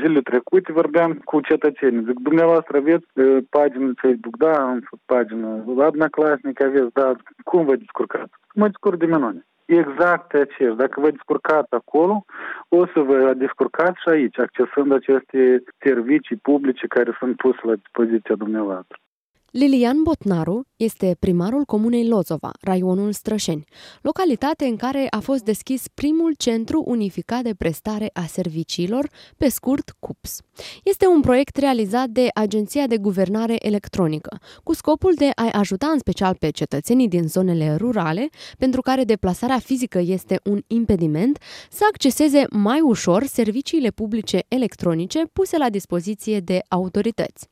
zilele trecute vorbeam cu cetățenii. Zic, dumneavoastră aveți pagină Facebook, da, am făcut pagină, Одноклассник aveți, da, cum vă descurcați? Mă descurc de minune. Exact aceeași. Dacă vă descurcați acolo, o să vă descurcați și aici, accesând aceste servicii publice care sunt puse la dispoziția dumneavoastră. Lilian Botnaru este primarul comunei Lozova, raionul Strășeni, localitate în care a fost deschis primul centru unificat de prestare a serviciilor, pe scurt CUPS. Este un proiect realizat de Agenția de Guvernare Electronică, cu scopul de a-i ajuta în special pe cetățenii din zonele rurale, pentru care deplasarea fizică este un impediment, să acceseze mai ușor serviciile publice electronice puse la dispoziție de autorități.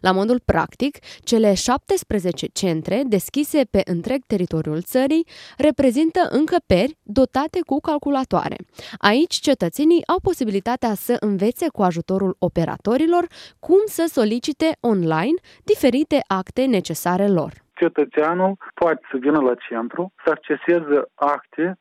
La modul practic, cele 17 centre deschise pe întreg teritoriul țării reprezintă încăperi dotate cu calculatoare. Aici, cetățenii au posibilitatea să învețe cu ajutorul operatorilor cum să solicite online diferite acte necesare lor. Cetățeanul poate să vină la centru, să acceseze acte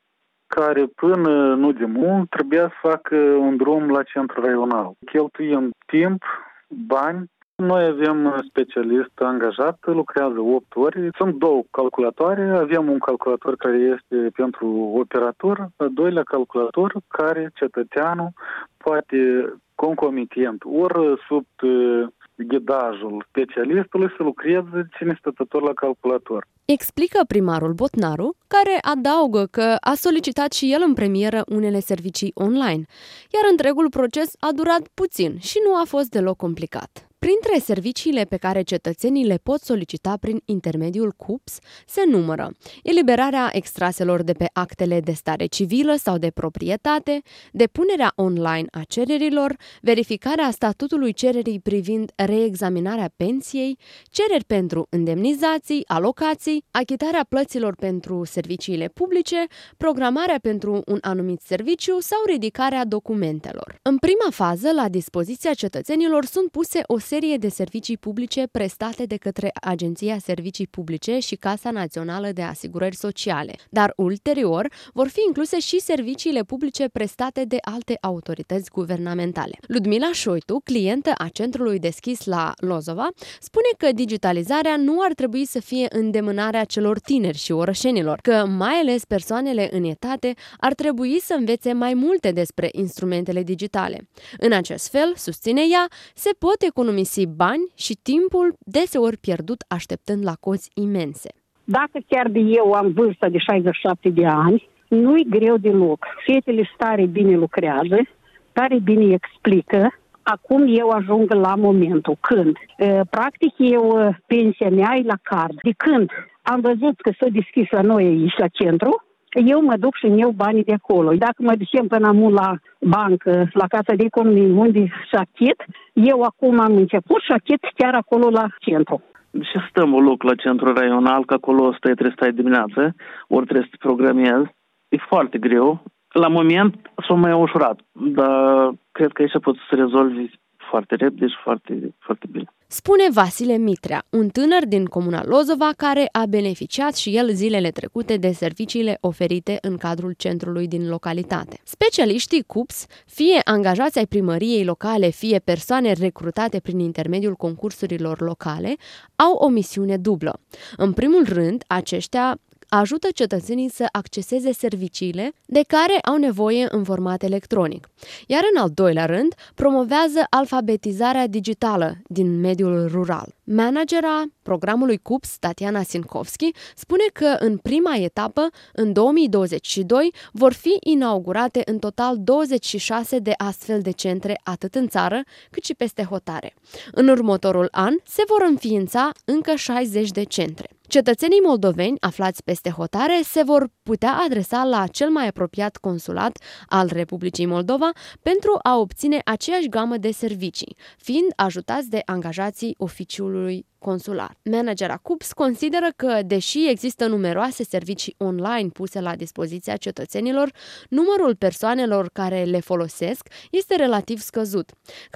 care până nu de mult trebuia să facă un drum la centru raional. Cheltuim timp, bani. Noi avem specialist angajat, lucrează 8 ori, sunt două calculatoare, avem un calculator care este pentru operator, al doilea calculator care cetățeanul poate concomitent, ori sub ghidajul specialistului să lucreze cine stătător la calculator. Explică primarul Botnaru, care adaugă că a solicitat și el în premieră unele servicii online, iar întregul proces a durat puțin și nu a fost deloc complicat. Printre serviciile pe care cetățenii le pot solicita prin intermediul CUPS se numără eliberarea extraselor de pe actele de stare civilă sau de proprietate, depunerea online a cererilor, verificarea statutului cererii privind reexaminarea pensiei, cereri pentru indemnizații, alocații, achitarea plăților pentru serviciile publice, programarea pentru un anumit serviciu sau ridicarea documentelor. În prima fază, la dispoziția cetățenilor sunt puse o serie de servicii publice prestate de către Agenția Servicii Publice și Casa Națională de Asigurări Sociale, dar ulterior vor fi incluse și serviciile publice prestate de alte autorități guvernamentale. Ludmila Șoitu, clientă a centrului deschis la Lozova, spune că digitalizarea nu ar trebui să fie îndemânarea celor tineri și orășenilor, că mai ales persoanele în etate ar trebui să învețe mai multe despre instrumentele digitale. În acest fel, susține ea, se pot economisi bani și timpul deseori pierdut așteptând la cozi imense. Dacă chiar de eu am vârsta de 67 de ani, nu-i greu deloc. Fetele tare bine lucrează, tare bine explică. Acum eu ajung la momentul când. Practic eu pensia mea e la card. De când am văzut că s-a deschis la noi aici la centru, eu mă duc și îmi iau banii de acolo. Dacă mă ducem până acum la bancă, la Casa de Economie, unde și-achit, eu acum am început și-achit chiar acolo la centru. Și stăm o loc la centru raional, că acolo trebuie să stai dimineață, ori trebuie să programezi. E foarte greu. La moment s-a mai ușurat, dar cred că aici poți să rezolvi foarte repede și foarte, foarte bine. Spune Vasile Mitrea, un tânăr din comuna Lozova care a beneficiat și el zilele trecute de serviciile oferite în cadrul centrului din localitate. Specialiștii CUPS, fie angajați ai primăriei locale, fie persoane recrutate prin intermediul concursurilor locale, au o misiune dublă. În primul rând, aceștia ajută cetățenii să acceseze serviciile de care au nevoie în format electronic. Iar în al doilea rând, promovează alfabetizarea digitală din mediul rural. Managera programului CUPS, Tatiana Sincovski, spune că în prima etapă, în 2022, vor fi inaugurate în total 26 de astfel de centre atât în țară cât și peste hotare. În următorul an se vor înființa încă 60 de centre. Cetățenii moldoveni aflați peste hotare se vor putea adresa la cel mai apropiat consulat al Republicii Moldova pentru a obține aceeași gamă de servicii, fiind ajutați de angajații oficiului consular. Managera CUPS consideră că, deși există numeroase servicii online puse la dispoziția cetățenilor, numărul persoanelor care le folosesc este relativ scăzut.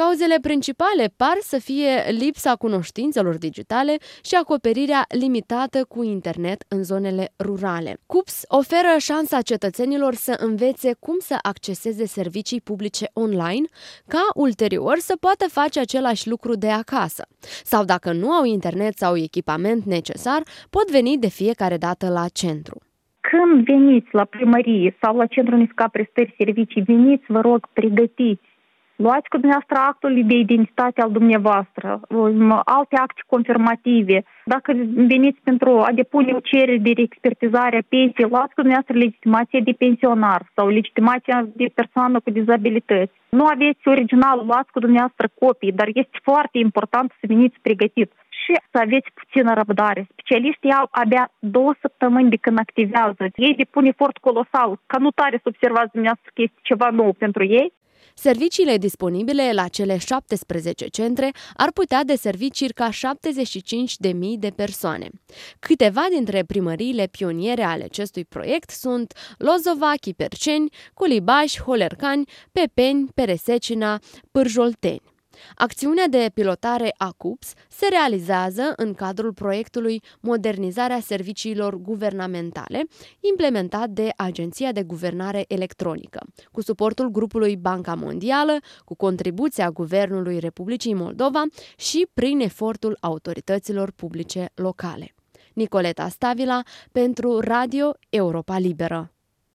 Cauzele principale par să fie lipsa cunoștințelor digitale și acoperirea limitată cu internet în zonele rurale. CUPS oferă șansa cetățenilor să învețe cum să acceseze servicii publice online, ca ulterior să poată face același lucru de acasă. Sau dacă nu au internet sau echipament necesar, pot veni de fiecare dată la centru. Când veniți la primărie sau la centru Nisca Prestări Servicii, veniți, vă rog, pregătiți. Luați cu dumneavoastră actul de identitate al dumneavoastră, alte acte confirmative. Dacă veniți pentru a depune o cerere de expertizare a pensiei, luați cu dumneavoastră legitimația de pensionar sau legitimația de persoană cu dizabilități. Nu aveți original, luați cu dumneavoastră copii, dar este foarte important să veniți pregătit și să aveți puțină răbdare. Specialiștii au abia 2 săptămâni de când activează. Ei depun efort colosal, ca nu tare să observați dumneavoastră că este ceva nou pentru ei. Serviciile disponibile la cele 17 centre ar putea deservi circa 75.000 de persoane. Câteva dintre primăriile pioniere ale acestui proiect sunt Lozova, Chiperceni, Culibaș, Holercani, Pepeni, Peresecina, Pârjolteni. Acțiunea de pilotare a CUPS se realizează în cadrul proiectului Modernizarea Serviciilor Guvernamentale, implementat de Agenția de Guvernare Electronică, cu suportul grupului Banca Mondială, cu contribuția Guvernului Republicii Moldova și prin efortul autorităților publice locale. Nicoleta Stavila pentru Radio Europa Liberă.